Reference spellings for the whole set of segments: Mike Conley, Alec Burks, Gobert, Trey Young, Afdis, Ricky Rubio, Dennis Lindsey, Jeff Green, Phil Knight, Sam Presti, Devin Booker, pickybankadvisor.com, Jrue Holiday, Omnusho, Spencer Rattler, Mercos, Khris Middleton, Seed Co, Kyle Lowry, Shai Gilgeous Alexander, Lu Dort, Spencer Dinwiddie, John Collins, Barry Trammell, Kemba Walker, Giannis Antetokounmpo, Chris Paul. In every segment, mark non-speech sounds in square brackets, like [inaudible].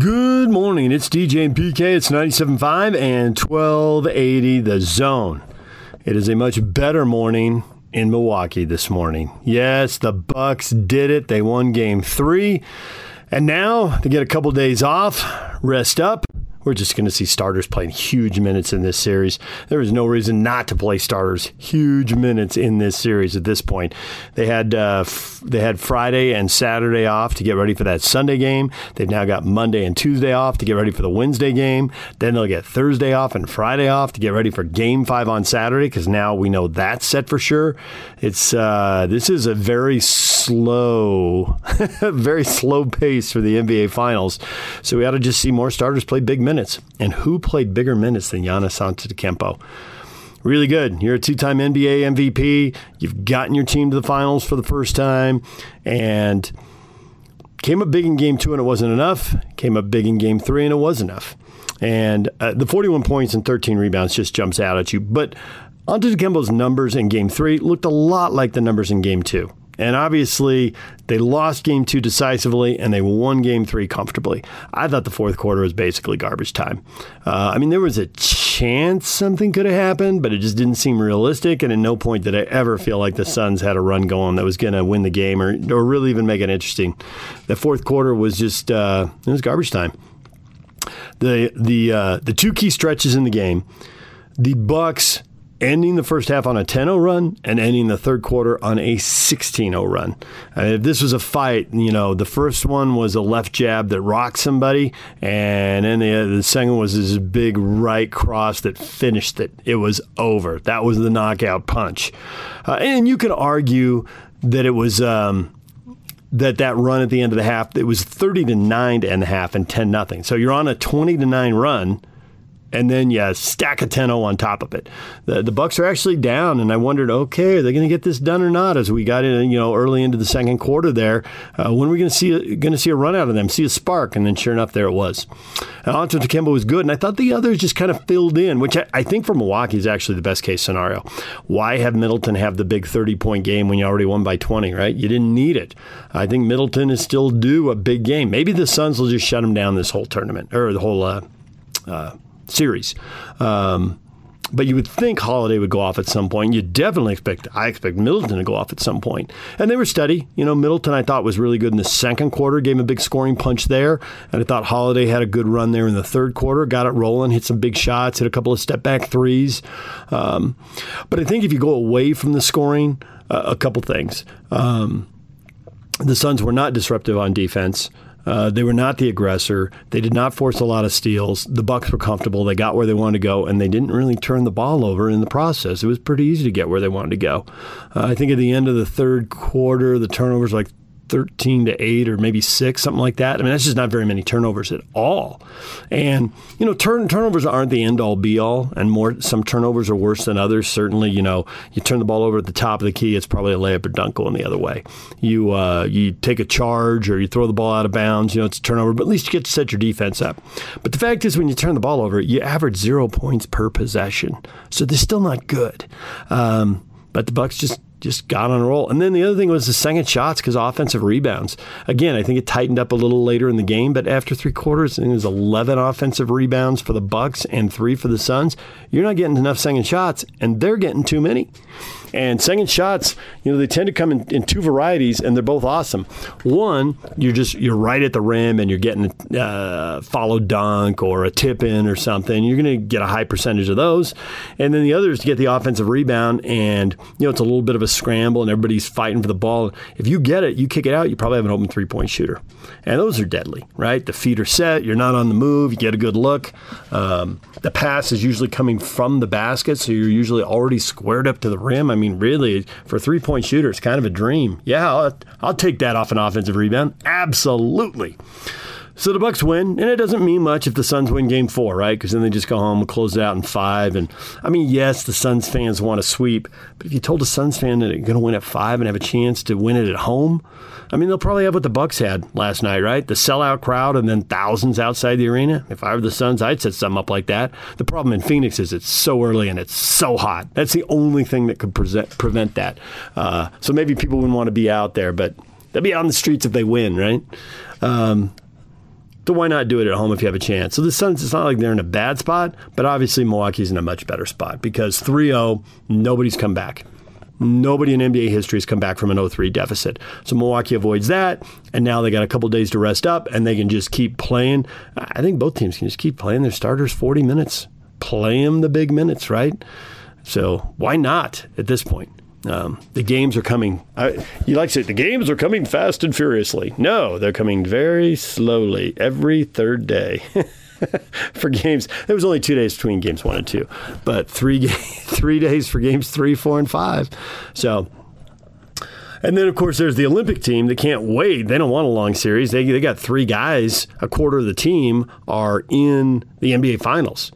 Good morning. It's DJ and PK. It's 97.5 and 1280 The Zone. It is a much better morning in Milwaukee this morning. Yes, the Bucks did it. They won Game 3. And now they get a couple days off, rest up. We're just going to see starters playing huge minutes in this series. There is no reason not to play starters huge minutes in this series at this point. They had Friday and Saturday off to get ready for that Sunday game. They've now got Monday and Tuesday off to get ready for the Wednesday game. Then they'll get Thursday off and Friday off to get ready for Game 5 on Saturday, because now we know that's set for sure. It's this is a very slow, very slow pace for the NBA Finals. So we ought to just see more starters play big minutes. And who played bigger minutes than Giannis Antetokounmpo? Really good. You're a two-time NBA MVP. You've gotten your team to the finals for the first time. And came up big in Game 2 and it wasn't enough. Came up big in Game 3 and it was enough. And the 41 points and 13 rebounds just jumps out at you. But Antetokounmpo's numbers in Game 3 looked a lot like the numbers in Game 2. And obviously, they lost Game 2 decisively, and they won Game 3 comfortably. I thought the fourth quarter was basically garbage time. I mean, there was a chance something could have happened, but it just didn't seem realistic, and at no point did I ever feel like the Suns had a run going that was going to win the game or really even make it interesting. The fourth quarter was just it was garbage time. The two key stretches in the game, the Bucks ending the first half on a 10-0 run and ending the third quarter on a 16-0 run. If this was a fight, you know, the first one was a left jab that rocked somebody, and then the second was this big right cross that finished it. It was over. That was the knockout punch. And you could argue that it was that run at the end of the half, it was 30-9 to end the half and 10-0. So you're on a 20-9 run, and then you stack a 10-0 on top of it. The Bucks are actually down, and I wondered, okay, are they going to get this done or not? As we got in, early into the second quarter there, when are we going to see a run out of them, see a spark? And then sure enough, there it was. Antetokounmpo was good, and I thought the others just kind of filled in, which I think for Milwaukee is actually the best case scenario. Why have Middleton have the big 30-point game when you already won by 20? Right? You didn't need it. I think Middleton is still due a big game. Maybe the Suns will just shut him down this whole tournament or the whole series. But you would think Holiday would go off at some point. You definitely I expect Middleton to go off at some point. And they were steady. Middleton I thought was really good in the second quarter, gave him a big scoring punch there. And I thought Holiday had a good run there in the third quarter, got it rolling, hit some big shots, hit a couple of step-back threes. But I think if you go away from the scoring, a couple things. The Suns were not disruptive on defense. They were not the aggressor. They did not force a lot of steals. The Bucks were comfortable. They got where they wanted to go, and they didn't really turn the ball over in the process. It was pretty easy to get where they wanted to go. I think at the end of the third quarter, the turnovers were like 13-8 or maybe 6, something like that. I mean, that's just not very many turnovers at all. And, turnovers aren't the end-all, be-all, and some turnovers are worse than others. Certainly, you turn the ball over at the top of the key, it's probably a layup or dunk going the other way. You take a charge or you throw the ball out of bounds, it's a turnover, but at least you get to set your defense up. But the fact is, when you turn the ball over, you average 0 points per possession. So they're still not good. But the Bucks just got on a roll. And then the other thing was the second shots, because offensive rebounds. Again, I think it tightened up a little later in the game, but after three quarters, I think it was 11 offensive rebounds for the Bucks and 3 for the Suns. You're not getting enough second shots, and they're getting too many. And second shots, they tend to come in two varieties, and they're both awesome. One, you're right at the rim, and you're getting a follow dunk or a tip in or something. You're going to get a high percentage of those. And then the other is to get the offensive rebound, and it's a little bit of a scramble and everybody's fighting for the ball. If you get it, you kick it out, you probably have an open three-point shooter. And those are deadly, right? The feet are set. You're not on the move. You get a good look. The pass is usually coming from the basket, so you're usually already squared up to the rim. I mean, really, for a three-point shooter, it's kind of a dream. Yeah, I'll take that off an offensive rebound. Absolutely. So the Bucks win, and it doesn't mean much if the Suns win Game 4, right? Because then they just go home and close it out in 5. And I mean, yes, the Suns fans want to sweep, but if you told a Suns fan that they're going to win at 5 and have a chance to win it at home, I mean, they'll probably have what the Bucks had last night, right? The sellout crowd and then thousands outside the arena. If I were the Suns, I'd set something up like that. The problem in Phoenix is it's so early and it's so hot. That's the only thing that could prevent that. So maybe people wouldn't want to be out there, but they'll be out on the streets if they win, right? So why not do it at home if you have a chance? So the Suns, it's not like they're in a bad spot, but obviously Milwaukee's in a much better spot because 3-0, nobody's come back. Nobody in NBA history has come back from an 0-3 deficit. So Milwaukee avoids that, and now they got a couple days to rest up, and they can just keep playing. I think both teams can just keep playing their starters 40 minutes. Play them the big minutes, right? So why not at this point? The games are coming. You like to say the games are coming fast and furiously. No, they're coming very slowly every third day. For games, there was only 2 days between games 1 and 2, but three days for games 3, 4, and 5. So, and then of course there's the Olympic team that can't wait. They don't want a long series. They got three guys. A quarter of the team are in the NBA Finals.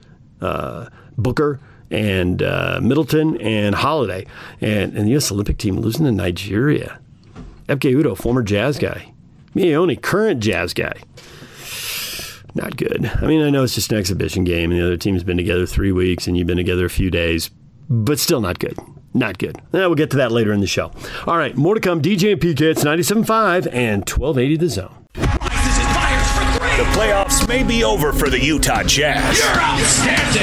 Booker and Middleton and Holiday, and the U.S. Olympic team losing to Nigeria. Epke Udoh, former Jazz guy. Mione, current Jazz guy. Not good. I mean, I know it's just an exhibition game, and the other team's been together 3 weeks, and you've been together a few days, but still not good. Not good. We'll get to that later in the show. All right, more to come. DJ and PK, it's 97.5 and 1280 The Zone. The playoffs may be over for the Utah Jazz,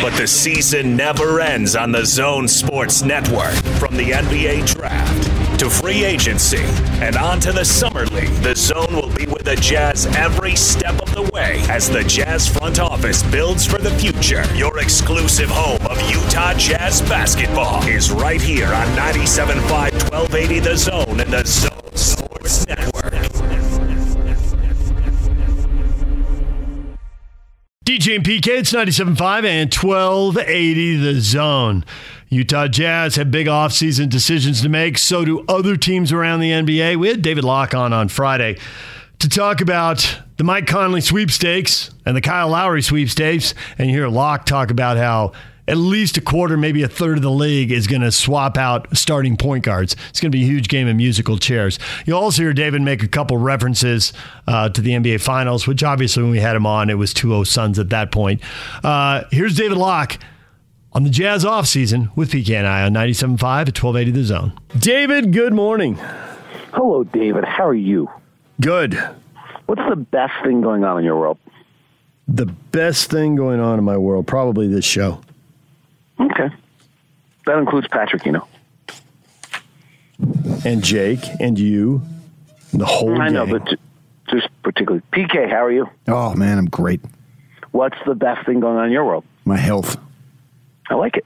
but the season never ends on the Zone Sports Network. From the NBA Draft to free agency and on to the Summer League, the Zone will be with the Jazz every step of the way as the Jazz front office builds for the future. Your exclusive home of Utah Jazz basketball is right here on 97.5 1280 The Zone and the Zone Sports Network. DJ and PK, it's 97.5 and 1280 The Zone. Utah Jazz have big offseason decisions to make. So do other teams around the NBA. We had David Locke on Friday to talk about the Mike Conley sweepstakes and the Kyle Lowry sweepstakes. And you hear Locke talk about how at least a quarter, maybe a third of the league is going to swap out starting point guards. It's going to be a huge game of musical chairs. You'll also hear David make a couple references to the NBA Finals, which obviously when we had him on, it was 2-0 Suns at that point. Here's David Locke on the Jazz offseason with PK and I on 97.5 at 1280 The Zone. David, good morning. Hello, David. How are you? Good. What's the best thing going on in your world? The best thing going on in my world, probably this show. Okay. That includes Patrick, you know. And Jake, and you, and the whole gang. I know, but just particularly. PK, how are you? Oh, man, I'm great. What's the best thing going on in your world? My health. I like it.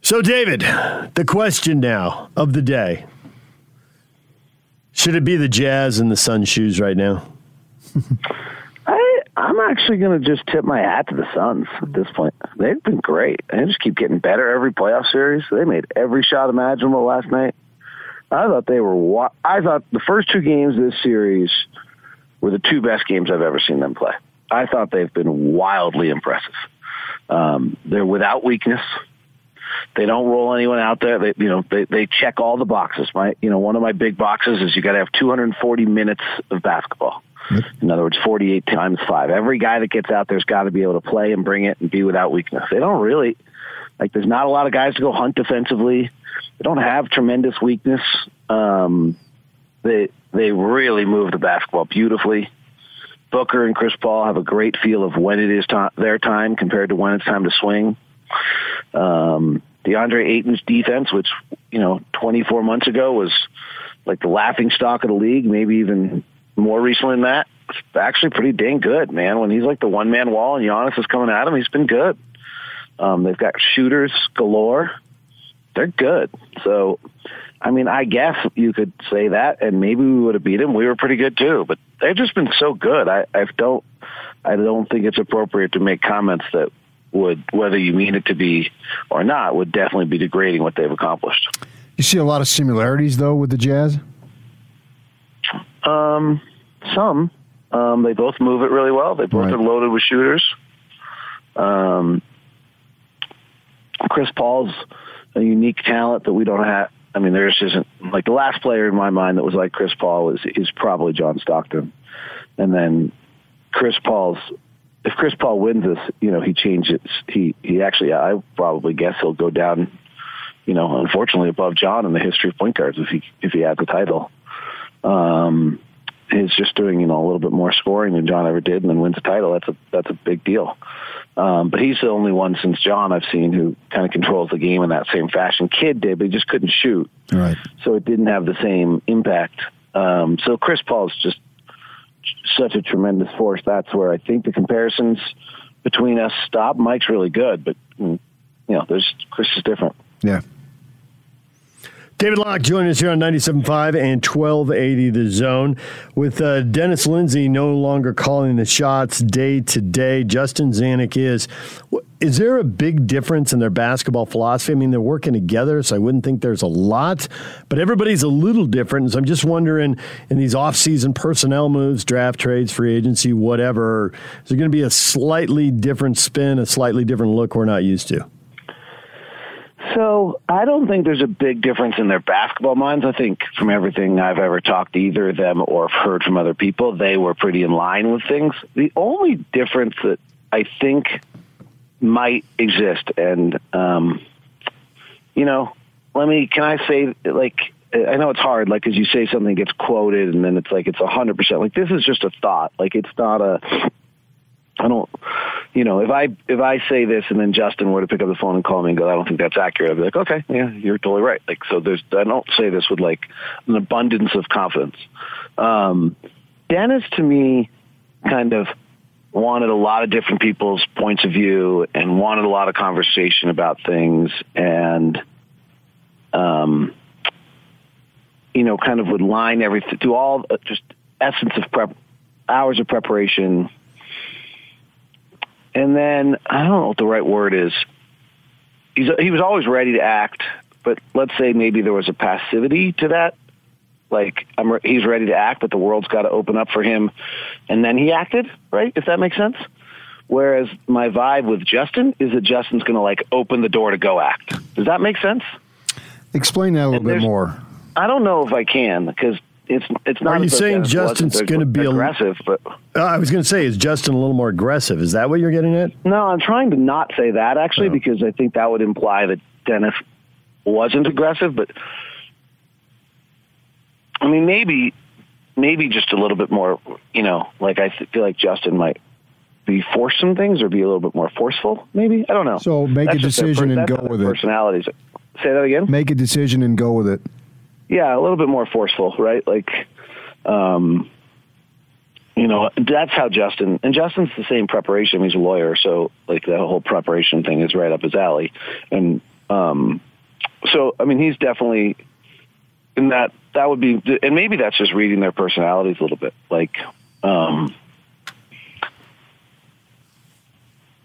So, David, the question now of the day. Should it be the Jazz and the Suns' shoes right now? I'm actually going to just tip my hat to the Suns at this point. They've been great. They just keep getting better every playoff series. They made every shot imaginable last night. I thought the first two games of this series were the two best games I've ever seen them play. I thought they've been wildly impressive. They're without weakness. They don't roll anyone out there. They check all the boxes. One of my big boxes is you got to have 240 minutes of basketball. In other words, 48 times 5. Every guy that gets out there's got to be able to play and bring it and be without weakness. They don't really, there's not a lot of guys to go hunt defensively. They don't have tremendous weakness. They really move the basketball beautifully. Booker and Chris Paul have a great feel of when it is their time compared to when it's time to swing. DeAndre Ayton's defense, which, 24 months ago was like the laughing stock of the league, maybe even more recently than that, it's actually pretty dang good, man. When he's like the one-man wall and Giannis is coming at him, he's been good. They've got shooters galore. They're good. So, I guess you could say that, and maybe we would have beat him. We were pretty good too, but they've just been so good. I don't think it's appropriate to make comments that would, whether you mean it to be or not, would definitely be degrading what they've accomplished. You see a lot of similarities, though, with the Jazz? Some. They both move it really well. They both are loaded with shooters. Chris Paul's a unique talent that we don't have. There just isn't. The last player in my mind that was like Chris Paul is probably John Stockton. And then if Chris Paul wins this, he changes. He actually, I probably guess he'll go down, unfortunately above John in the history of point guards if he had the title. is just doing, you know, a little bit more scoring than John ever did and then wins the title, that's a big deal. But he's the only one since John I've seen who kind of controls the game in that same fashion. Kid did, but he just couldn't shoot. Right. So it didn't have the same impact. So Chris Paul's just such a tremendous force. That's where I think the comparisons between us stop. Mike's really good, but, you know, Chris is different. Yeah. David Locke joining us here on 97.5 and 1280 The Zone. With Dennis Lindsey no longer calling the shots day to day, Justin Zanik is. Is there a big difference in their basketball philosophy? I mean, they're working together, so I wouldn't think there's a lot, but everybody's a little different. So I'm just wondering, in these offseason personnel moves, draft trades, free agency, whatever, is there going to be a slightly different spin, a slightly different look we're not used to? So I don't think there's a big difference in their basketball minds. I think from everything I've ever talked to either of them or heard from other people, they were pretty in line with things. The only difference that I think might exist, and, you know, I know it's hard, like, because you say something gets quoted and then it's like it's 100%. Like, this is just a thought. Like, it's not a... I don't, you know, if I say this and then Justin were to pick up the phone and call me and go, I don't think that's accurate, I'd be like, okay, yeah, you're totally right. Like, so I don't say this with like an abundance of confidence. Dennis to me kind of wanted a lot of different people's points of view and wanted a lot of conversation about things and, you know, kind of would line everything, do all just essence of hours of preparation. And then, I don't know what the right word is. He was always ready to act, but let's say maybe there was a passivity to that. Like, he's ready to act, but the world's got to open up for him. And then he acted, right? If that makes sense. Whereas my vibe with Justin is that Justin's going to, like, open the door to go act. Does that make sense? Explain that a little bit more. I don't know if I can, because... It's not. Are you saying Justin's going to be aggressive? But I was going to say, is Justin a little more aggressive? Is that what you're getting at? No, I'm trying to not say that actually, because I think that would imply that Dennis wasn't aggressive. But I mean, maybe just a little bit more. You know, like I feel like Justin might be forced some things or be a little bit more forceful. Maybe, I don't know. So make a decision and go with it. Personalities. Say that again. Make a decision and go with it. Yeah, a little bit more forceful, right? Like, you know, that's how Justin's the same preparation. He's a lawyer, so like that whole preparation thing is right up his alley. And so, I mean, he's definitely in that would be, and maybe that's just reading their personalities a little bit. Like,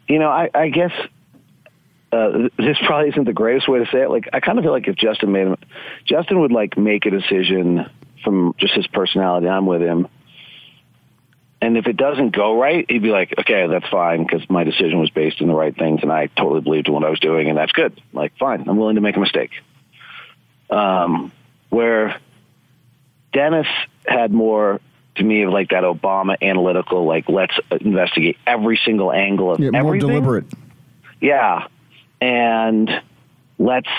you know, I guess this probably isn't the greatest way to say it. Like, I kind of feel like if Justin would like make a decision from just his personality. I'm with him. And if it doesn't go right, he'd be like, okay, that's fine. 'Cause my decision was based on the right things. And I totally believed in what I was doing. And that's good. Like, fine. I'm willing to make a mistake. Where Dennis had more, to me, of like that Obama analytical, like let's investigate every single angle of everything. More deliberate. Yeah. And let's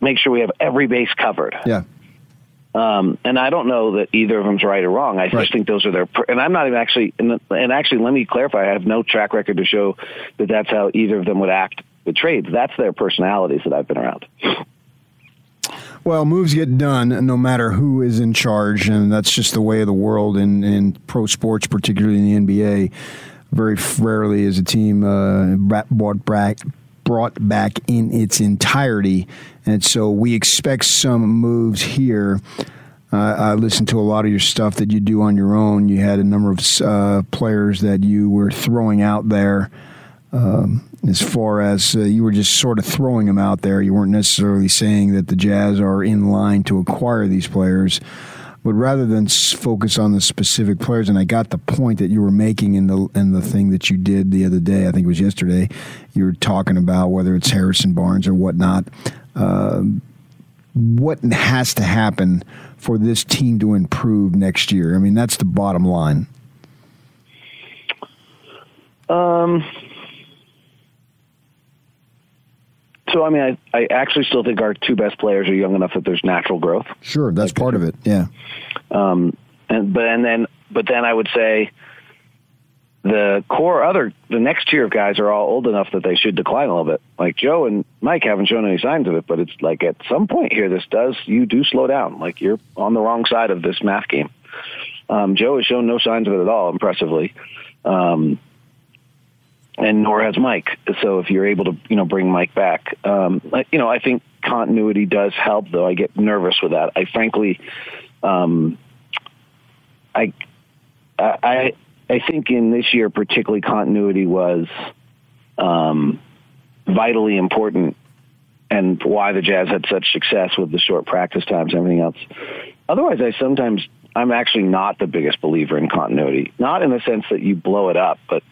make sure we have every base covered. Yeah. And I don't know that either of them's right or wrong. I just think those are their. And I'm not even actually. And actually, let me clarify. I have no track record to show that that's how either of them would act with trades. That's their personalities that I've been around. Well, moves get done no matter who is in charge, and that's just the way of the world in pro sports, particularly in the NBA. Very rarely is a team brought back in its entirety, and so we expect some moves here. I listened to a lot of your stuff that you do on your own. You had a number of players that you were throwing out there as far as you were just sort of throwing them out there. You weren't necessarily saying that the Jazz are in line to acquire these players, but rather than focus on the specific players, and I got the point that you were making in the thing that you did the other day, I think it was yesterday, you were talking about whether it's Harrison Barnes or whatnot, what has to happen for this team to improve next year? I mean, that's the bottom line. So, I mean, I actually still think our two best players are young enough that there's natural growth. Sure, that's part of it, yeah. And then But then I would say the next tier of guys are all old enough that they should decline a little bit. Like Joe and Mike haven't shown any signs of it, but it's like at some point here, you do slow down. Like you're on the wrong side of this math game. Joe has shown no signs of it at all, impressively. And nor has Mike. So if you're able to, bring Mike back, I think continuity does help, though I get nervous with that. I frankly, I think in this year, particularly continuity was vitally important, and why the Jazz had such success with the short practice times and everything else. Otherwise, I'm actually not the biggest believer in continuity, not in the sense that you blow it up, but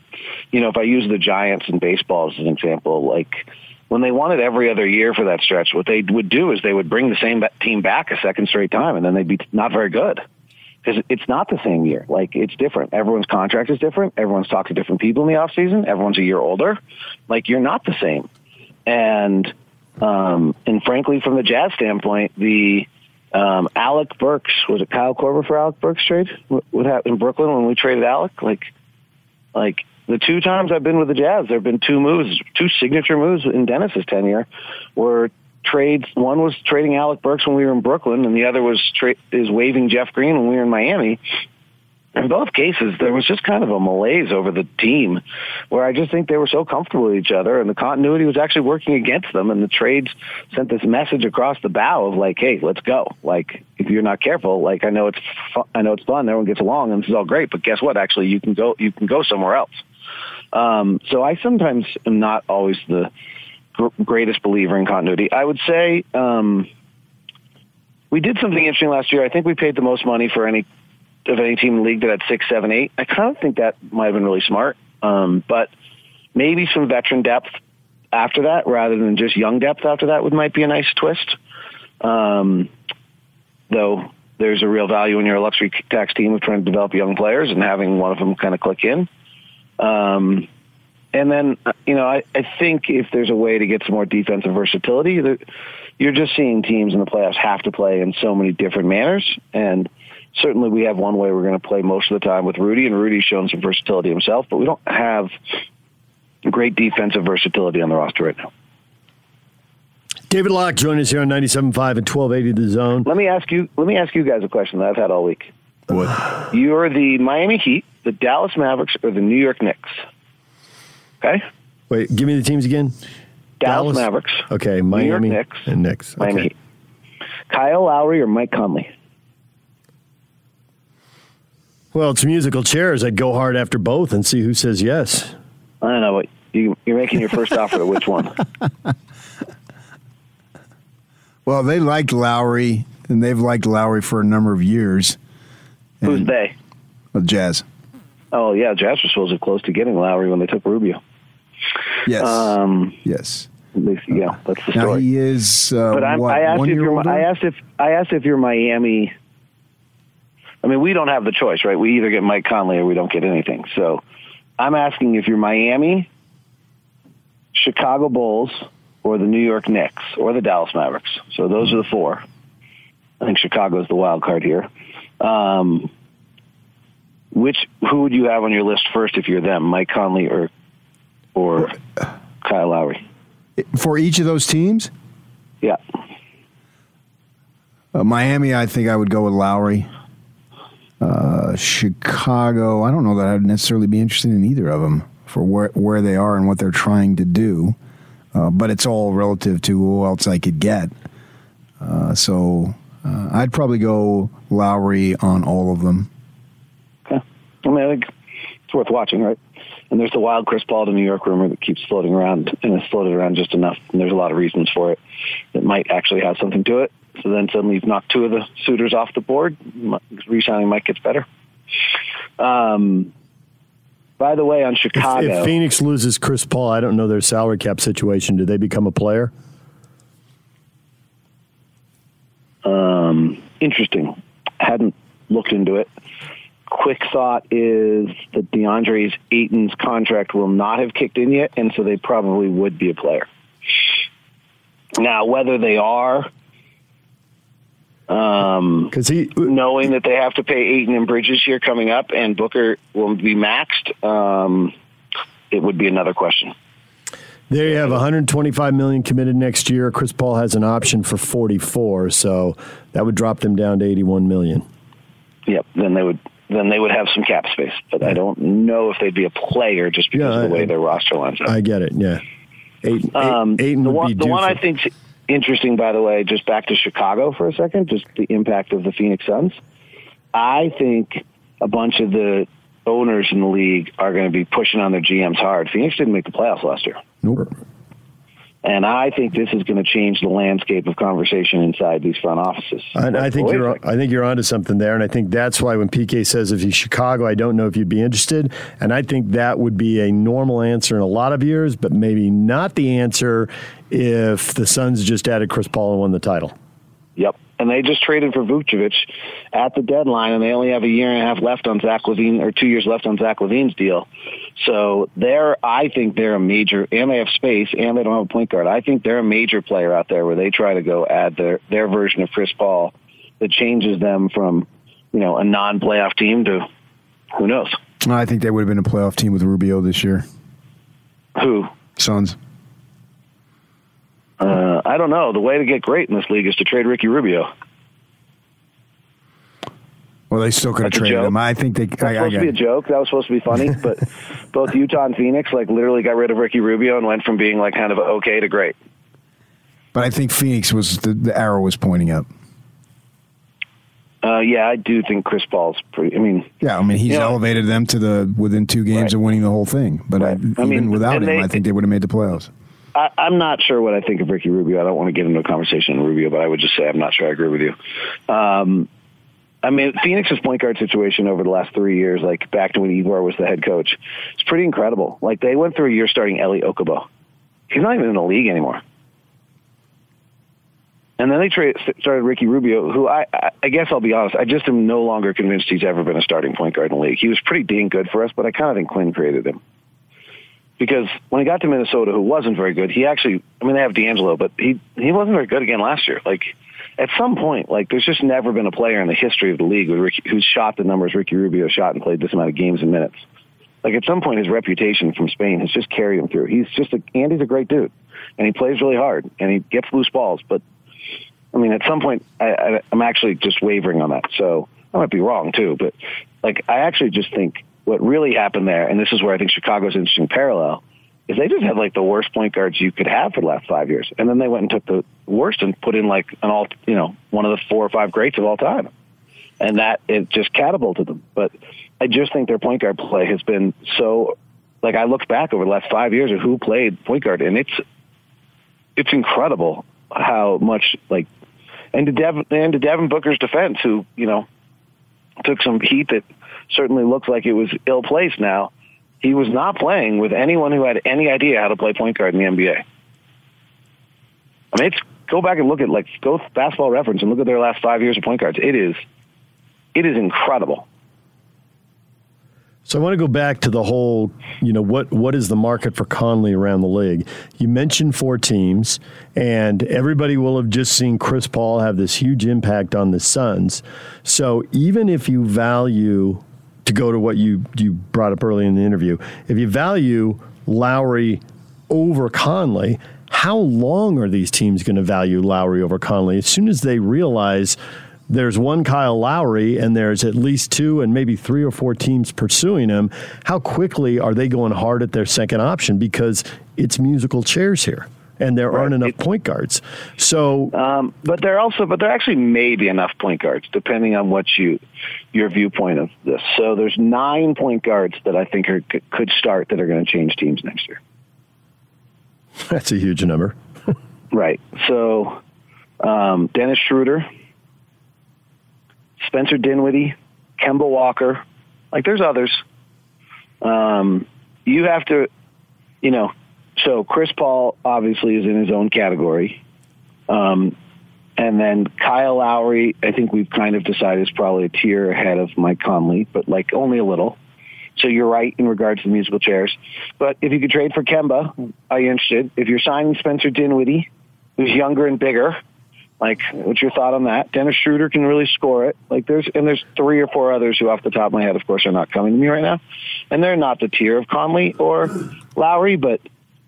if I use the Giants in baseball as an example, like when they wanted every other year for that stretch, what they would do is they would bring the same team back a second straight time, and then they'd be not very good. Because it's not the same year. Like, it's different. Everyone's contract is different. Everyone's talked to different people in the offseason. Everyone's a year older. Like, you're not the same. And frankly, from the Jazz standpoint, the Alec Burks, was it Kyle Korver for Alec Burks trade? What happened in Brooklyn when we traded Alec? Like the two times I've been with the Jazz, there have been two signature moves in Dennis's tenure were trades. One was trading Alec Burks when we were in Brooklyn, and the other was waiving Jeff Green when we were in Miami. In both cases, there was just kind of a malaise over the team, where I just think they were so comfortable with each other, and the continuity was actually working against them. And the trades sent this message across the bow of like, "Hey, let's go! Like, if you're not careful, like I know it's fun, everyone gets along, and this is all great, but guess what? Actually, you can go somewhere else." So I sometimes am not always the greatest believer in continuity. I would say we did something interesting last year. I think we paid the most money for any team in the league that had 6, 7, 8. I kind of think that might have been really smart, but maybe some veteran depth after that rather than just young depth after that might be a nice twist. Though there's a real value in your luxury tax team of trying to develop young players and having one of them kind of click in. And then, I think if there's a way to get some more defensive versatility, you're just seeing teams in the playoffs have to play in so many different manners. And certainly we have one way we're going to play most of the time with Rudy, and Rudy's shown some versatility himself, but we don't have great defensive versatility on the roster right now. David Locke joined us here on 97.5 and 1280 The Zone. Let me ask you guys a question that I've had all week. What? You're the Miami Heat, the Dallas Mavericks, or the New York Knicks? Okay. Wait, give me the teams again. Dallas Mavericks. Okay, Miami, New York Knicks, and Knicks. Miami Heat. Kyle Lowry or Mike Conley? Well, it's musical chairs. I'd go hard after both and see who says yes. I don't know, but you're making your first offer to which one? Well, they liked Lowry, and they've liked Lowry for a number of years. Who's they? The Jazz. Oh, yeah, Jazz was supposed to close to getting Lowry when they took Rubio. Yes. Yes. At least, yeah, that's the story. Now he is, but I asked if you're Miami. I mean, we don't have the choice, right? We either get Mike Conley or we don't get anything. So I'm asking if you're Miami, Chicago Bulls, or the New York Knicks, or the Dallas Mavericks. So those are the four. I think Chicago's the wild card here. Who would you have on your list first if you're them, Mike Conley or Kyle Lowry? For each of those teams? Yeah. Miami, I think I would go with Lowry. Chicago, I don't know that I'd necessarily be interested in either of them for where they are and what they're trying to do. But it's all relative to who else I could get. So I'd probably go Lowry on all of them. I mean, I think it's worth watching, right? And there's the wild Chris Paul to New York rumor that keeps floating around, and it's floated around just enough. And there's a lot of reasons for it that might actually have something to it. So then suddenly you've knocked two of the suitors off the board. Resigning Mike gets better. By the way, on Chicago... If Phoenix loses Chris Paul, I don't know their salary cap situation. Do they become a player? Interesting. Hadn't looked into it. Quick thought is that DeAndre Ayton's contract will not have kicked in yet, and so they probably would be a player. Now, whether they are Because knowing that they have to pay Ayton and Bridges here coming up, and Booker will be maxed, it would be another question. There you have $125 million committed next year. Chris Paul has an option for $44 million, so that would drop them down to $81 million. Yep. Then they would have some cap space, but I don't know if they'd be a player just because of the way their roster lines up. I get it. Yeah. Ayton the one I think's interesting, by the way, just back to Chicago for a second, just the impact of the Phoenix Suns. I think a bunch of the owners in the league are going to be pushing on their GMs hard. Phoenix didn't make the playoffs last year. Nope. And I think this is going to change the landscape of conversation inside these front offices. I think you're onto something there, and I think that's why when PK says if he's Chicago, I don't know if you'd be interested, and I think that would be a normal answer in a lot of years, but maybe not the answer if the Suns just added Chris Paul and won the title. Yep. And they just traded for Vucevic at the deadline, and they only have a year and a half left on Zach LaVine, or 2 years left on Zach LaVine's deal. So I think they're a major, and they have space, and they don't have a point guard. I think they're a major player out there where they try to go add their version of Chris Paul that changes them from, a non-playoff team to who knows. I think they would have been a playoff team with Rubio this year. Who? Suns. I don't know. The way to get great in this league is to trade Ricky Rubio. Well, they still could have traded him. I think they. That was supposed to be a joke. That was supposed to be funny. But both Utah and Phoenix, literally got rid of Ricky Rubio and went from being kind of okay to great. But I think Phoenix was the arrow was pointing up. Yeah, I do think Chris Paul's pretty. He's elevated them to within 2 games of winning the whole thing. But right. I think they would have made the playoffs. I'm not sure what I think of Ricky Rubio. I don't want to get into a conversation on Rubio, but I would just say I'm not sure I agree with you. Phoenix's point guard situation over the last 3 years, back to when Igor was the head coach, it's pretty incredible. They went through a year starting Eli Okobo. He's not even in the league anymore. And then they started Ricky Rubio, who I guess I'll be honest, I just am no longer convinced he's ever been a starting point guard in the league. He was pretty dang good for us, but I kind of think Quinn created him. Because when he got to Minnesota, who wasn't very good, he actually, they have D'Angelo, but he wasn't very good again last year. At some point, there's just never been a player in the history of the league who's shot the numbers Ricky Rubio shot and played this amount of games and minutes. At some point, his reputation from Spain has just carried him through. Andy's a great dude, and he plays really hard, and he gets loose balls. But, at some point, I'm actually just wavering on that. So I might be wrong, too. But, I actually just think what really happened there, and this is where I think Chicago's interesting parallel, is they just had the worst point guards you could have for the last 5 years, and then they went and took the worst and put in one of the 4 or 5 greats of all time, and that it just catapulted them. But I just think their point guard play has been so. I look back over the last 5 years of who played point guard, and it's incredible how much and to Devin Booker's defense, who took some heat that certainly looks like it was ill-placed now. He was not playing with anyone who had any idea how to play point guard in the NBA. Go back and look at, go Basketball Reference and look at their last 5 years of point guards. It is incredible. So I want to go back to the whole, what is the market for Conley around the league? You mentioned 4 teams, and everybody will have just seen Chris Paul have this huge impact on the Suns. So even if you value, to go to what you brought up early in the interview, if you value Lowry over Conley, how long are these teams going to value Lowry over Conley? As soon as they realize there's one Kyle Lowry and there's at least 2 and maybe 3 or 4 teams pursuing him, how quickly are they going hard at their second option? Because it's musical chairs here, and there aren't enough point guards. So, but there actually may be enough point guards, depending on what your viewpoint of this. So there's 9 point guards that I think could start that are going to change teams next year. That's a huge number. Right. So Dennis Schroeder, Spencer Dinwiddie, Kemba Walker, there's others. You have to, so Chris Paul obviously is in his own category. And then Kyle Lowry, I think we've kind of decided is probably a tier ahead of Mike Conley, but only a little. So you're right in regards to the musical chairs. But if you could trade for Kemba, are you interested? If you're signing Spencer Dinwiddie, who's younger and bigger, Like, what's your thought on that? Dennis Schroeder can really score it. Like, there's three or four others who, off the top of my head, of course, are not coming to me right now, and they're not the tier of Conley or Lowry. But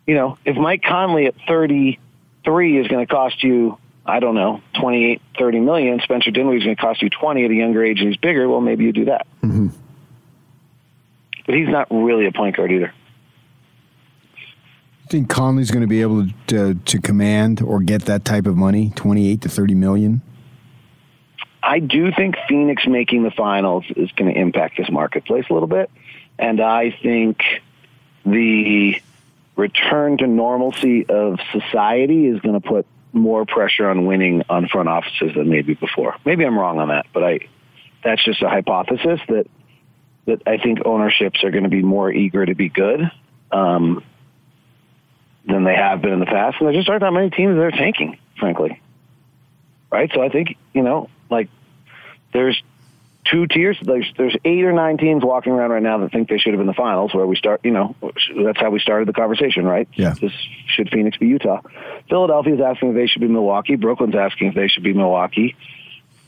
you know, if Mike Conley at 33 is going to cost you, I don't know, 28, 30 million, Spencer Dinwiddie is going to cost you 20 at a younger age and he's bigger. Well, maybe you do that. Mm-hmm. But he's not really a point guard either. Do you think Conley's going to be able to command or get that type of money, 28 to 30 million? I do think Phoenix making the finals is going to impact his marketplace a little bit. And I think the return to normalcy of society is going to put more pressure on winning on front offices than maybe before. Maybe I'm wrong on that, but that's just a hypothesis that I think ownerships are going to be more eager to be good. Than they have been in the past. And there just aren't that many teams that are tanking, frankly. Right? So I think, you know, like there's two tiers. There's 8 or 9 teams walking around right now that think they should have been the finals where we start, you know, that's how we started the conversation, right? Yeah. This, should Phoenix be Utah? Philadelphia's asking if they should be Milwaukee. Brooklyn's asking if they should be Milwaukee.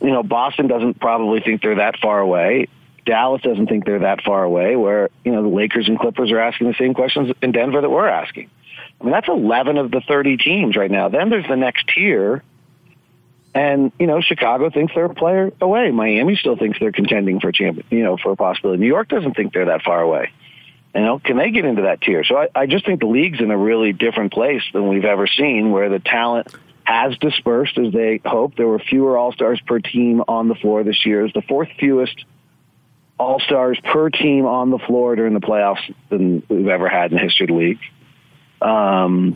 You know, Boston doesn't probably think they're that far away. Dallas doesn't think they're that far away, where, you know, the Lakers and Clippers are asking the same questions in Denver that we're asking. I mean, that's 11 of the 30 teams right now. Then there's the next tier. And, you know, Chicago thinks they're a player away. Miami still thinks they're contending for a champion, you know, for a possibility. New York doesn't think they're that far away. You know, can they get into that tier? So I just think the league's in a really different place than we've ever seen, where the talent has dispersed as they hoped. There were fewer All-Stars per team on the floor this year. It's the fourth fewest All-Stars per team on the floor during the playoffs than we've ever had in the history of the league. So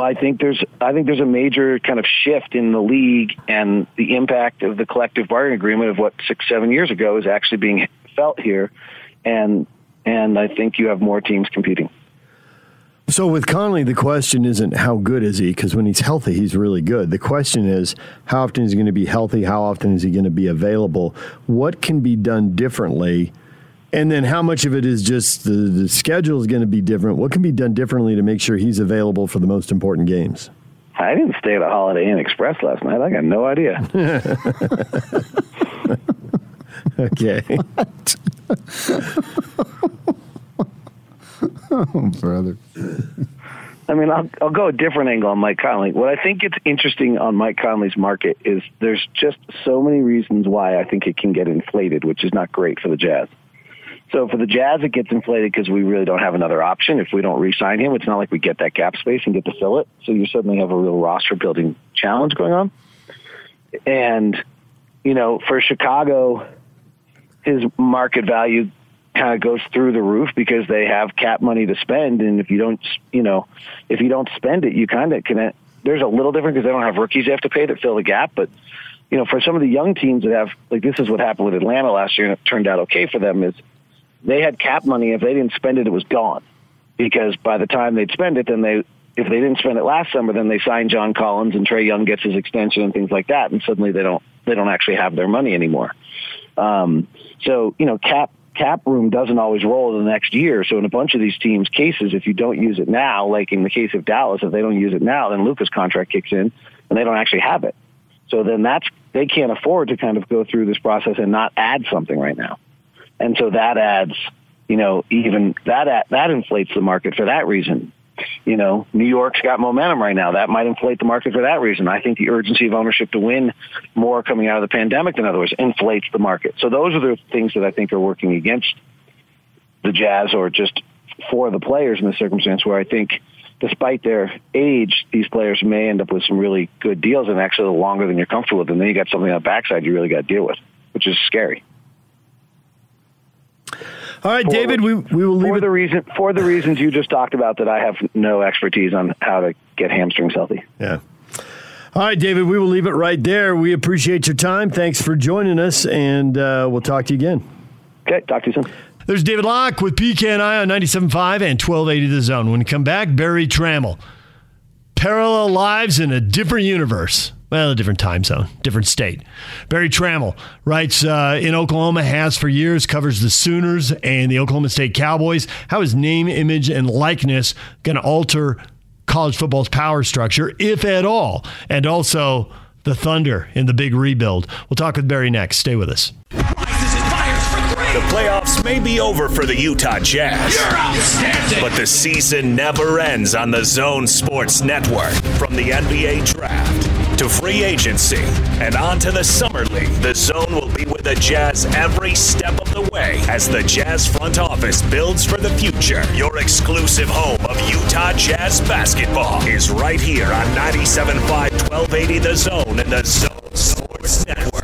I think there's a major kind of shift in the league and the impact of the collective bargaining agreement of what 6-7 years ago is actually being felt here, and I think you have more teams competing. So with Conley, the question isn't how good is he, because when he's healthy, he's really good. The question is how often is he going to be healthy, how often is he going to be available, what can be done differently. And then how much of it is just the schedule is going to be different? What can be done differently to make sure he's available for the most important games? I didn't stay at a Holiday Inn Express last night. I got no idea. Okay. What? [laughs] Oh, brother. I mean, I'll go a different angle on Mike Conley. What I think it's interesting on Mike Conley's market is there's just so many reasons why I think it can get inflated, which is not great for the Jazz. So for the Jazz, it gets inflated because we really don't have another option. If we don't re-sign him, it's not like we get that gap space and get to fill it. So you suddenly have a real roster-building challenge going on. And, you know, for Chicago, his market value kind of goes through the roof because they have cap money to spend. And if you don't, you know, if you don't spend it, you kind of can. There's a little different because they don't have rookies they have to pay that fill the gap, but. You know, for some of the young teams that have, like this is what happened with Atlanta last year and it turned out okay for them, is they had cap money. If they didn't spend it, it was gone. Because by the time they'd spend it, then if they didn't spend it last summer, then they signed John Collins and Trey Young gets his extension and things like that. And suddenly they don't actually have their money anymore. So, you know, cap room doesn't always roll in the next year. So in a bunch of these teams' cases, if you don't use it now, like in the case of Dallas, if they don't use it now, then Luka's contract kicks in and they don't actually have it. So then they can't afford to kind of go through this process and not add something right now. And so that adds, you know, even that inflates the market for that reason. You know, New York's got momentum right now. That might inflate the market for that reason. I think the urgency of ownership to win more coming out of the pandemic than others inflates the market. So those are the things that I think are working against the Jazz or just for the players in the circumstance where I think despite their age, these players may end up with some really good deals and actually longer than you're comfortable with. And then you got something on the backside you really got to deal with, which is scary. All right, David, we will leave for the reasons you just talked about that I have no expertise on how to get hamstrings healthy. Yeah. All right, David, we will leave it right there. We appreciate your time. Thanks for joining us, and we'll talk to you again. Okay, talk to you soon. There's David Locke with PK and I on 97.5 and 1280 The Zone. When we come back, Barry Trammell. Parallel lives in a different universe. Well, a different time zone, different state. Barry Trammell writes in Oklahoma, has for years, covers the Sooners and the Oklahoma State Cowboys. How is name, image, and likeness going to alter college football's power structure, if at all, and also the Thunder in the big rebuild. We'll talk with Barry next. Stay with us. The playoffs may be over for the Utah Jazz, but the season never ends on the Zone Sports Network. From the NBA draft to free agency and on to the Summer League, the Zone will be with the Jazz every step of the way as the Jazz front office builds for the future. Your exclusive home of Utah Jazz basketball is right here on 97.5 1280 The Zone and the Zone Sports Network.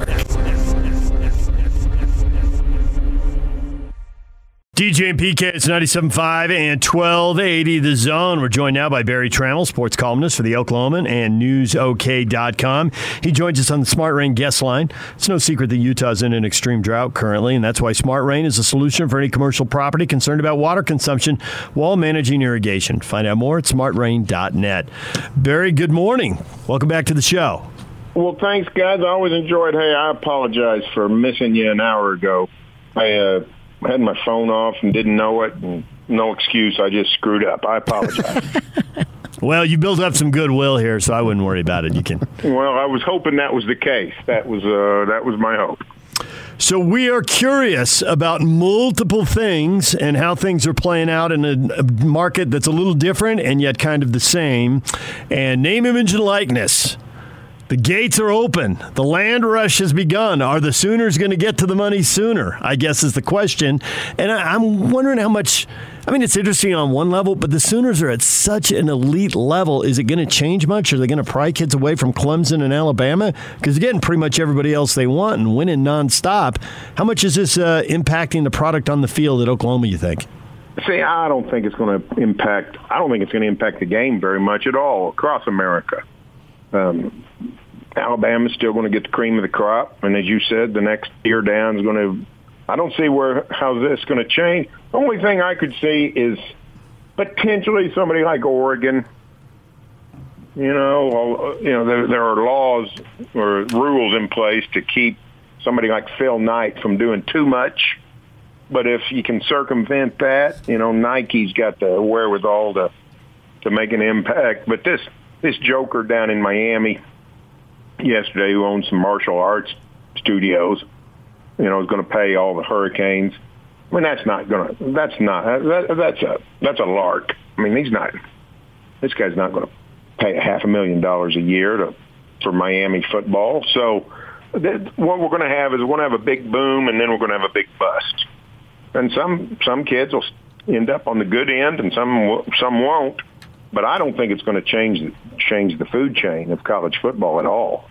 DJ and PK, it's 97.5 and 1280 The Zone. We're joined now by Barry Trammell, sports columnist for the Oklahoman and NewsOK.com. He joins us on the Smart Rain guest line. It's no secret that Utah's in an extreme drought currently, and that's why Smart Rain is a solution for any commercial property concerned about water consumption while managing irrigation. Find out more at smartrain.net. Barry, good morning. Welcome back to the show. Well, thanks, guys. I always enjoyed. Hey, I apologize for missing you an hour ago. I had my phone off and didn't know it. And no excuse. I just screwed up. I apologize. Well, you built up some goodwill here, so I wouldn't worry about it. You can. Well, I was hoping that was the case. That was my hope. So we are curious about multiple things and how things are playing out in a market that's a little different and yet kind of the same. And name, image, and likeness. The gates are open. The land rush has begun. Are the Sooners going to get to the money sooner? I guess is the question. And I'm wondering how much, I mean, it's interesting on one level, but the Sooners are at such an elite level. Is it going to change much? Are they going to pry kids away from Clemson and Alabama? Because they're getting pretty much everybody else they want and winning nonstop. How much is this impacting the product on the field at Oklahoma, you think? See, I don't think it's going to impact the game very much at all across America. Alabama's still going to get the cream of the crop, and as you said, the next tier down is going to. I don't see how this is going to change. The only thing I could see is potentially somebody like Oregon. There are laws or rules in place to keep somebody like Phil Knight from doing too much. But if you can circumvent that, Nike's got the wherewithal to make an impact. But this joker down in Miami yesterday, who owns some martial arts studios, is going to pay all the Hurricanes. I mean, that's a lark. I mean, this guy's not going to pay $500,000 a year for Miami football. So what we're going to have is we're going to have a big boom, and then we're going to have a big bust. And some kids will end up on the good end, and some won't. But I don't think it's going to change the food chain of college football at all.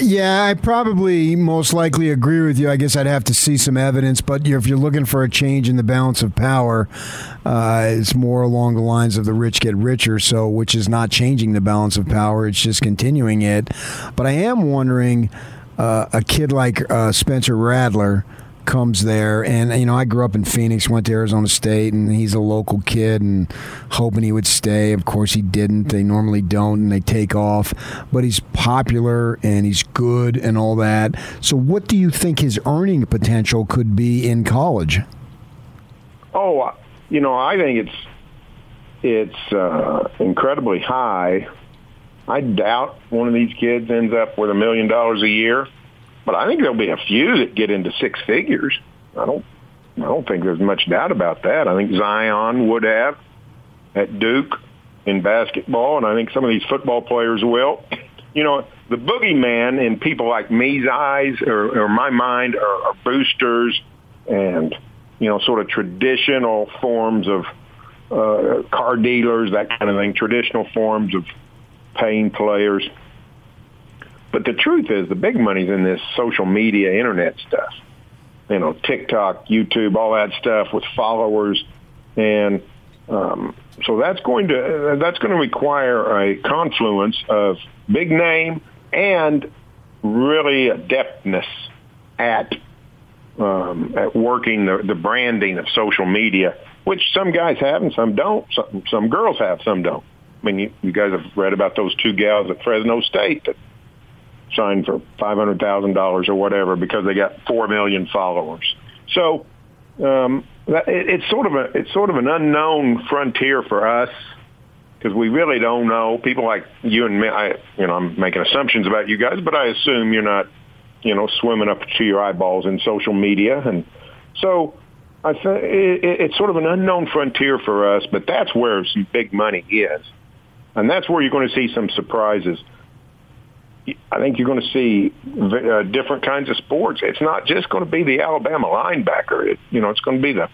Yeah, I probably most likely agree with you. I guess I'd have to see some evidence. But if you're looking for a change in the balance of power, it's more along the lines of the rich get richer, so which is not changing the balance of power. It's just continuing it. But I am wondering, a kid like Spencer Rattler comes there, and I grew up in Phoenix, went to Arizona State, and he's a local kid and hoping he would stay. Of course he didn't. They normally don't, and they take off. But he's popular and he's good and all that. So what do you think his earning potential could be in college? Oh, I think it's incredibly high. I doubt one of these kids ends up with $1 million a year. But I think there'll be a few that get into six figures. I don't think there's much doubt about that. I think Zion would have at Duke in basketball, and I think some of these football players will. The boogeyman in people like me's eyes or my mind are boosters and, sort of traditional forms of car dealers, that kind of thing, traditional forms of paying players. But the truth is, the big money's in this social media, internet stuff. TikTok, YouTube, all that stuff with followers, and so that's going to require a confluence of big name and really adeptness at working the branding of social media, which some guys have and some don't. Some girls have, some don't. I mean, you guys have read about those two gals at Fresno State that signed for $500,000 or whatever because they got 4 million followers. So it's sort of an unknown frontier for us because we really don't know. People like you and me, I'm making assumptions about you guys, but I assume you're not, swimming up to your eyeballs in social media. And so I think it's sort of an unknown frontier for us, but that's where some big money is. And that's where you're going to see some surprises. I think you're going to see different kinds of sports. It's not just going to be the Alabama linebacker. It's going to be the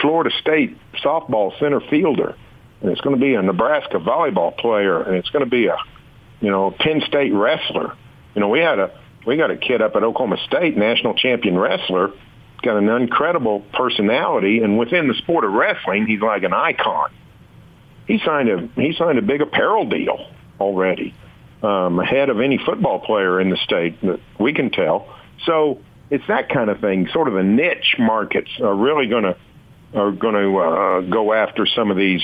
Florida State softball center fielder, and it's going to be a Nebraska volleyball player, and it's going to be a, Penn State wrestler. We got a kid up at Oklahoma State, national champion wrestler, got an incredible personality, and within the sport of wrestling, he's like an icon. He signed a big apparel deal already. Ahead of any football player in the state that we can tell. So it's that kind of thing. Sort of the niche markets are really going to go after some of these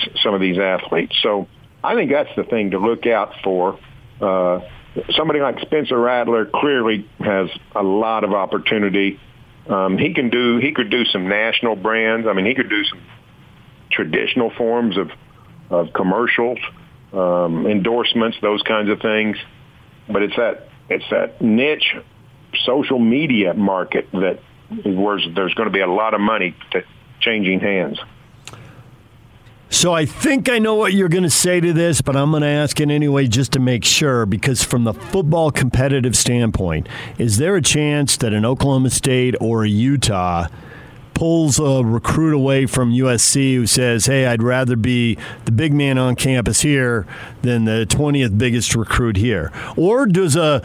athletes. So I think that's the thing to look out for. Somebody like Spencer Rattler clearly has a lot of opportunity. He could do some national brands. I mean, he could do some traditional forms of commercials. Endorsements, those kinds of things, but it's that niche social media market that where there's going to be a lot of money changing hands. So I think I know what you're going to say to this, but I'm going to ask it anyway just to make sure, because from the football competitive standpoint, is there a chance that an Oklahoma State or a Utah pulls a recruit away from USC who says, hey, I'd rather be the big man on campus here than the 20th biggest recruit here? Or does a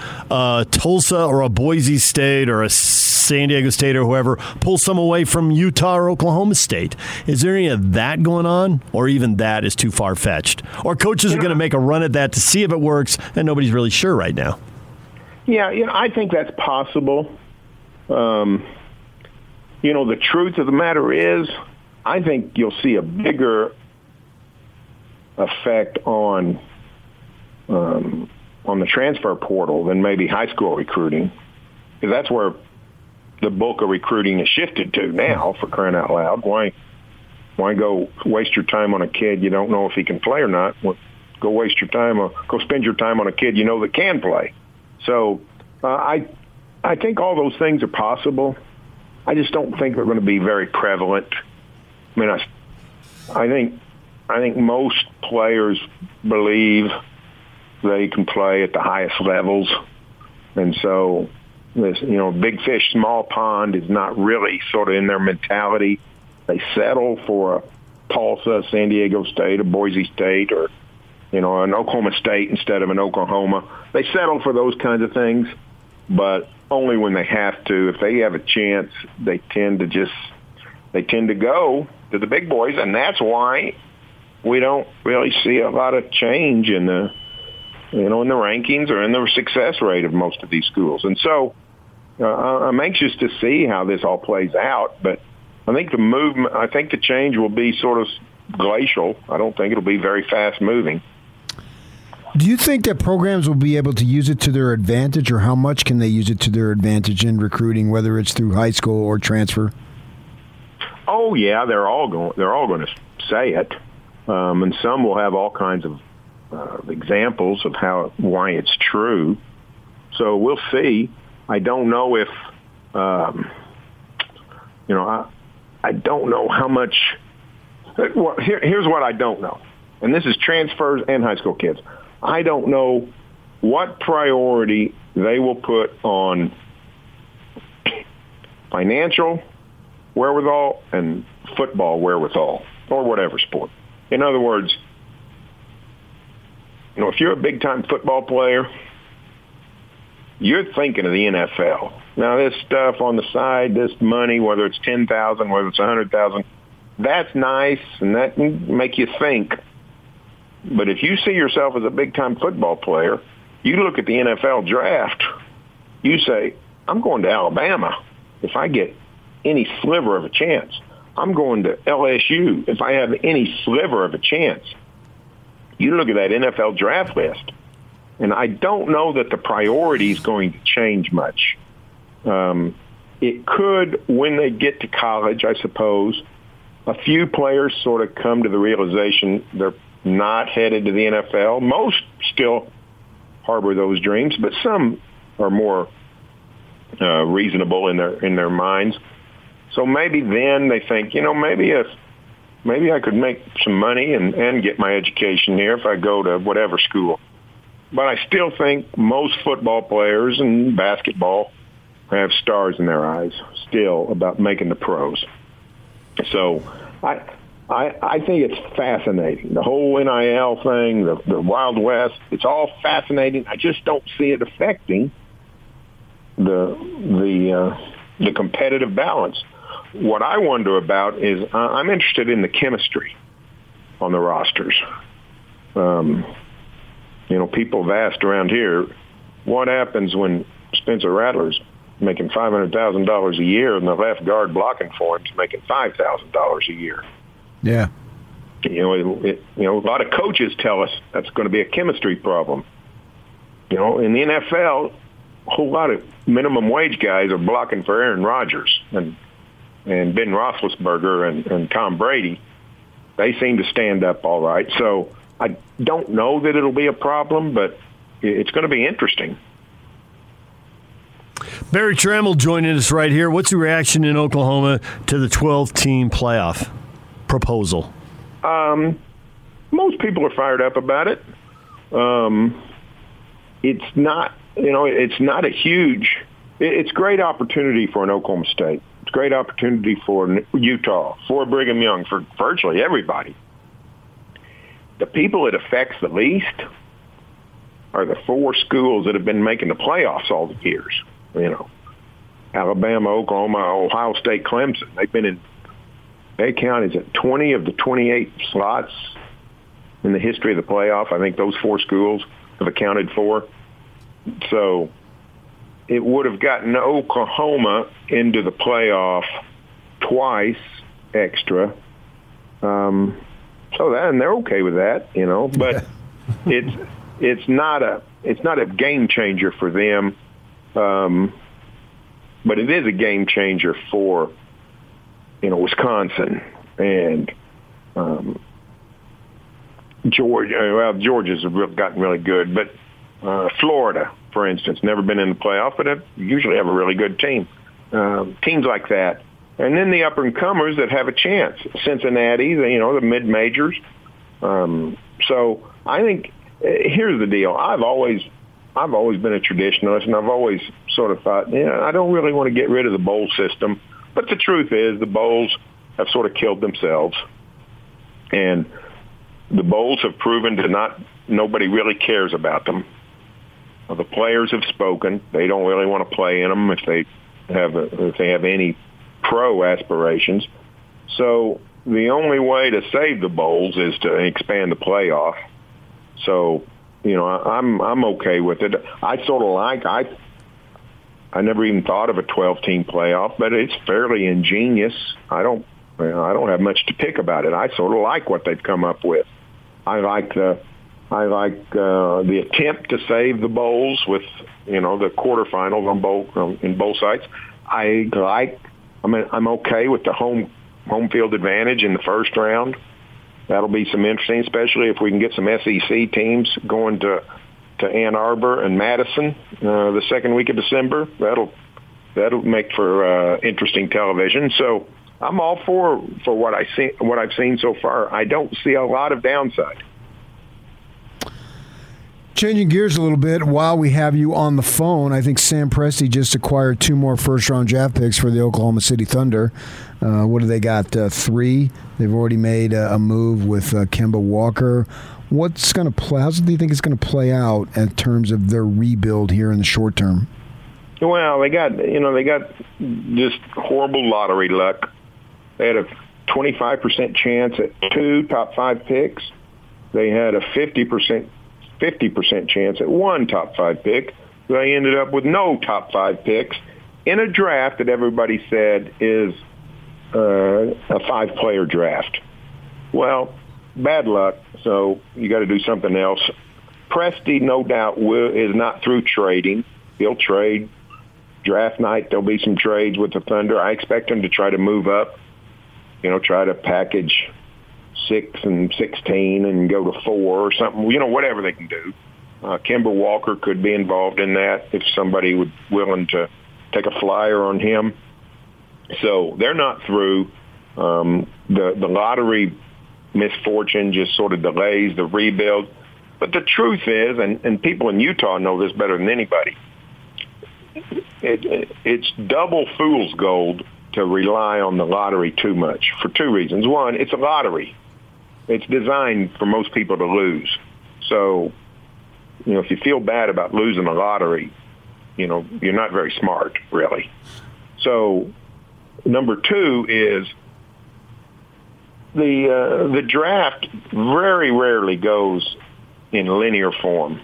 Tulsa or a Boise State or a San Diego State or whoever pull some away from Utah or Oklahoma State? Is there any of that going on? Or even that is too far-fetched? Or coaches are going to make a run at that to see if it works, and nobody's really sure right now? Yeah, I think that's possible. The truth of the matter is, I think you'll see a bigger effect on the transfer portal than maybe high school recruiting, because that's where the bulk of recruiting is shifted to now. For crying out loud, why go waste your time on a kid you don't know if he can play or not? Go waste your time, or go spend your time on a kid you know that can play. So I think all those things are possible. I just don't think they're going to be very prevalent. I mean, I think most players believe they can play at the highest levels, and so this, big fish, small pond is not really sort of in their mentality. They settle for a Tulsa, San Diego State, a Boise State, or an Oklahoma State instead of an Oklahoma. They settle for those kinds of things, but only when they have to. If they have a chance, they tend to go to the big boys, and that's why we don't really see a lot of change in the in the rankings or in the success rate of most of these schools. And so I'm anxious to see how this all plays out, but I think the change will be sort of glacial. I don't think it'll be very fast moving. Do you think that programs will be able to use it to their advantage, or how much can they use it to their advantage in recruiting, whether it's through high school or transfer? Oh yeah, they're all going to say it, and some will have all kinds of examples of why it's true. So we'll see. I don't know if I don't know how much. Well, here's what I don't know, and this is transfers and high school kids. I don't know what priority they will put on financial wherewithal and football wherewithal, or whatever sport. In other words, if you're a big-time football player, you're thinking of the NFL. Now, this stuff on the side, this money, whether it's $10,000, whether it's $100,000, that's nice, and that can make you think. But if you see yourself as a big-time football player, you look at the NFL draft, you say, I'm going to Alabama if I get any sliver of a chance. I'm going to LSU if I have any sliver of a chance. You look at that NFL draft list, and I don't know that the priority is going to change much. It could, when they get to college, I suppose, a few players sort of come to the realization they're not headed to the NFL. Most still harbor those dreams, but some are more reasonable in their minds. So maybe then they think, maybe I could make some money and get my education here if I go to whatever school. But I still think most football players and basketball have stars in their eyes still about making the pros. So I think it's fascinating. The whole NIL thing, the Wild West, it's all fascinating. I just don't see it affecting the competitive balance. What I wonder about is I'm interested in the chemistry on the rosters. People have asked around here, what happens when Spencer Rattler's making $500,000 a year and the left guard blocking for him's making $5,000 a year? Yeah. A lot of coaches tell us that's going to be a chemistry problem. In the NFL, a whole lot of minimum wage guys are blocking for Aaron Rodgers and Ben Roethlisberger and Tom Brady. They seem to stand up all right. So I don't know that it'll be a problem, but it's going to be interesting. Barry Trammell joining us right here. What's your reaction in Oklahoma to the 12-team playoff proposal? Most people are fired up about it. It's not, it's not a huge. It's great opportunity for an Oklahoma State. It's great opportunity for Utah, for Brigham Young, for virtually everybody. The people it affects the least are the four schools that have been making the playoffs all the years. Alabama, Oklahoma, Ohio State, Clemson. They've been in. They count as at 20 of the 28 slots in the history of the playoff. I think those four schools have accounted for. So it would have gotten Oklahoma into the playoff twice extra. And they're okay with that, But it's not a game changer for them. But it is a game changer for Wisconsin and Georgia. Well, Georgia's gotten really good, but Florida, for instance, never been in the playoff, but usually have a really good team. Teams like that, and then the upper and comers that have a chance. Cincinnati, the mid majors. So I think here's the deal. I've always been a traditionalist, and I've always sort of thought, I don't really want to get rid of the bowl system. But the truth is the bowls have sort of killed themselves. And the bowls have proven to nobody really cares about them. The players have spoken. They don't really want to play in them if they have any pro aspirations. So the only way to save the bowls is to expand the playoff. So, I'm okay with it. I never even thought of a 12-team playoff, but it's fairly ingenious. I don't have much to pick about it. I sort of like what they've come up with. I like the attempt to save the bowls with the quarterfinals in bowl sites. I'm okay with the home field advantage in the first round. That'll be some interesting, especially if we can get some SEC teams going to Ann Arbor and Madison the second week of December. That'll make for interesting television. So I'm all for what I've seen so far. I don't see a lot of downside. Changing gears a little bit, while we have you on the phone, I think Sam Presti just acquired 2 more first-round draft picks for the Oklahoma City Thunder. What do they got? 3. They've already made a move with Kemba Walker. How do you think it's going to play out in terms of their rebuild here in the short term? Well, they got just horrible lottery luck. They had a 25% chance at 2 top 5 picks. They had a 50% chance at 1 top 5 pick. They ended up with no top 5 picks in a draft that everybody said is a 5-player draft. Well, bad luck, so you got to do something else. Presti, no doubt, is not through trading. He'll trade. Draft night, there'll be some trades with the Thunder. I expect him to try to move up, try to package 6 and 16 and go to 4 or something, you know, whatever they can do. Kemba Walker could be involved in that if somebody would willing to take a flyer on him. So they're not through. The lottery misfortune just sort of delays the rebuild. But the truth is, and people in Utah know this better than anybody, it's double fool's gold to rely on the lottery too much for two reasons. One, it's a lottery. It's designed for most people to lose. So, you know, if you feel bad about losing a lottery, you know, you're not very smart, really. So number two is the draft very rarely goes in linear form.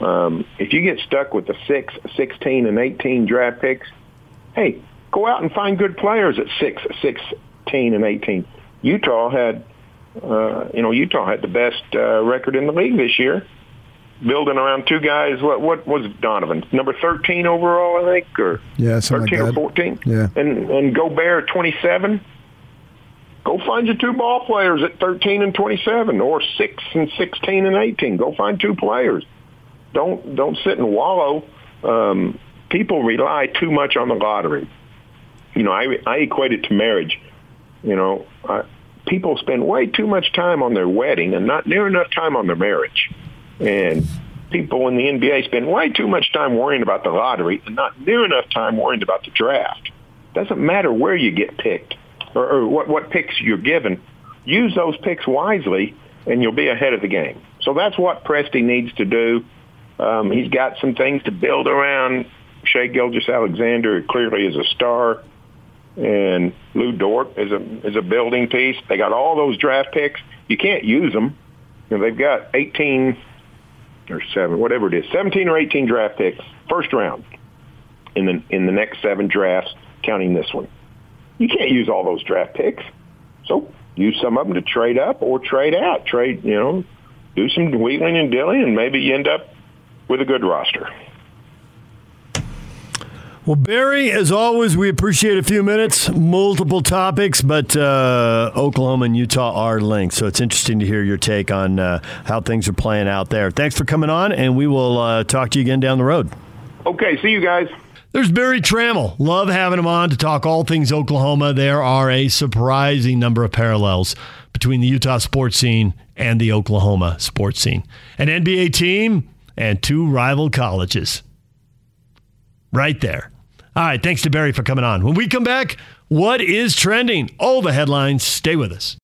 If you get stuck with the 6, 16, and 18 draft picks, hey, go out and find good players at 6, 16, and 18. Utah had the best record in the league this year, building around two guys. What was Donovan? Number 13 overall, I think, or yeah, 13 like or 14? Yeah. And Gobert, 27? Go find your two ball players at 13 and 27, or 6 and 16 and 18. Go find two players. Don't sit and wallow. People rely too much on the lottery. You know, I equate it to marriage. You know, people spend way too much time on their wedding and not near enough time on their marriage. And people in the NBA spend way too much time worrying about the lottery and not near enough time worrying about the draft. Doesn't matter where you get picked or what picks you're given. Use those picks wisely, and you'll be ahead of the game. So that's what Presti needs to do. He's got some things to build around. Shai Gilgeous Alexander clearly is a star, and Lu Dort is a building piece. They got all those draft picks. You can't use them. You know, they've got 17 or 18 draft picks, first round, in the next 7 drafts, counting this one. You can't use all those draft picks. So use some of them to trade up or trade out. Trade, you know, do some wheeling and dealing, and maybe you end up with a good roster. Well, Barry, as always, we appreciate a few minutes, multiple topics, but Oklahoma and Utah are linked, so it's interesting to hear your take on how things are playing out there. Thanks for coming on, and we will talk to you again down the road. Okay, see you guys. There's Barry Trammell. Love having him on to talk all things Oklahoma. There are a surprising number of parallels between the Utah sports scene and the Oklahoma sports scene. An NBA team and two rival colleges. Right there. All right, thanks to Barry for coming on. When we come back, what is trending? All the headlines. Stay with us.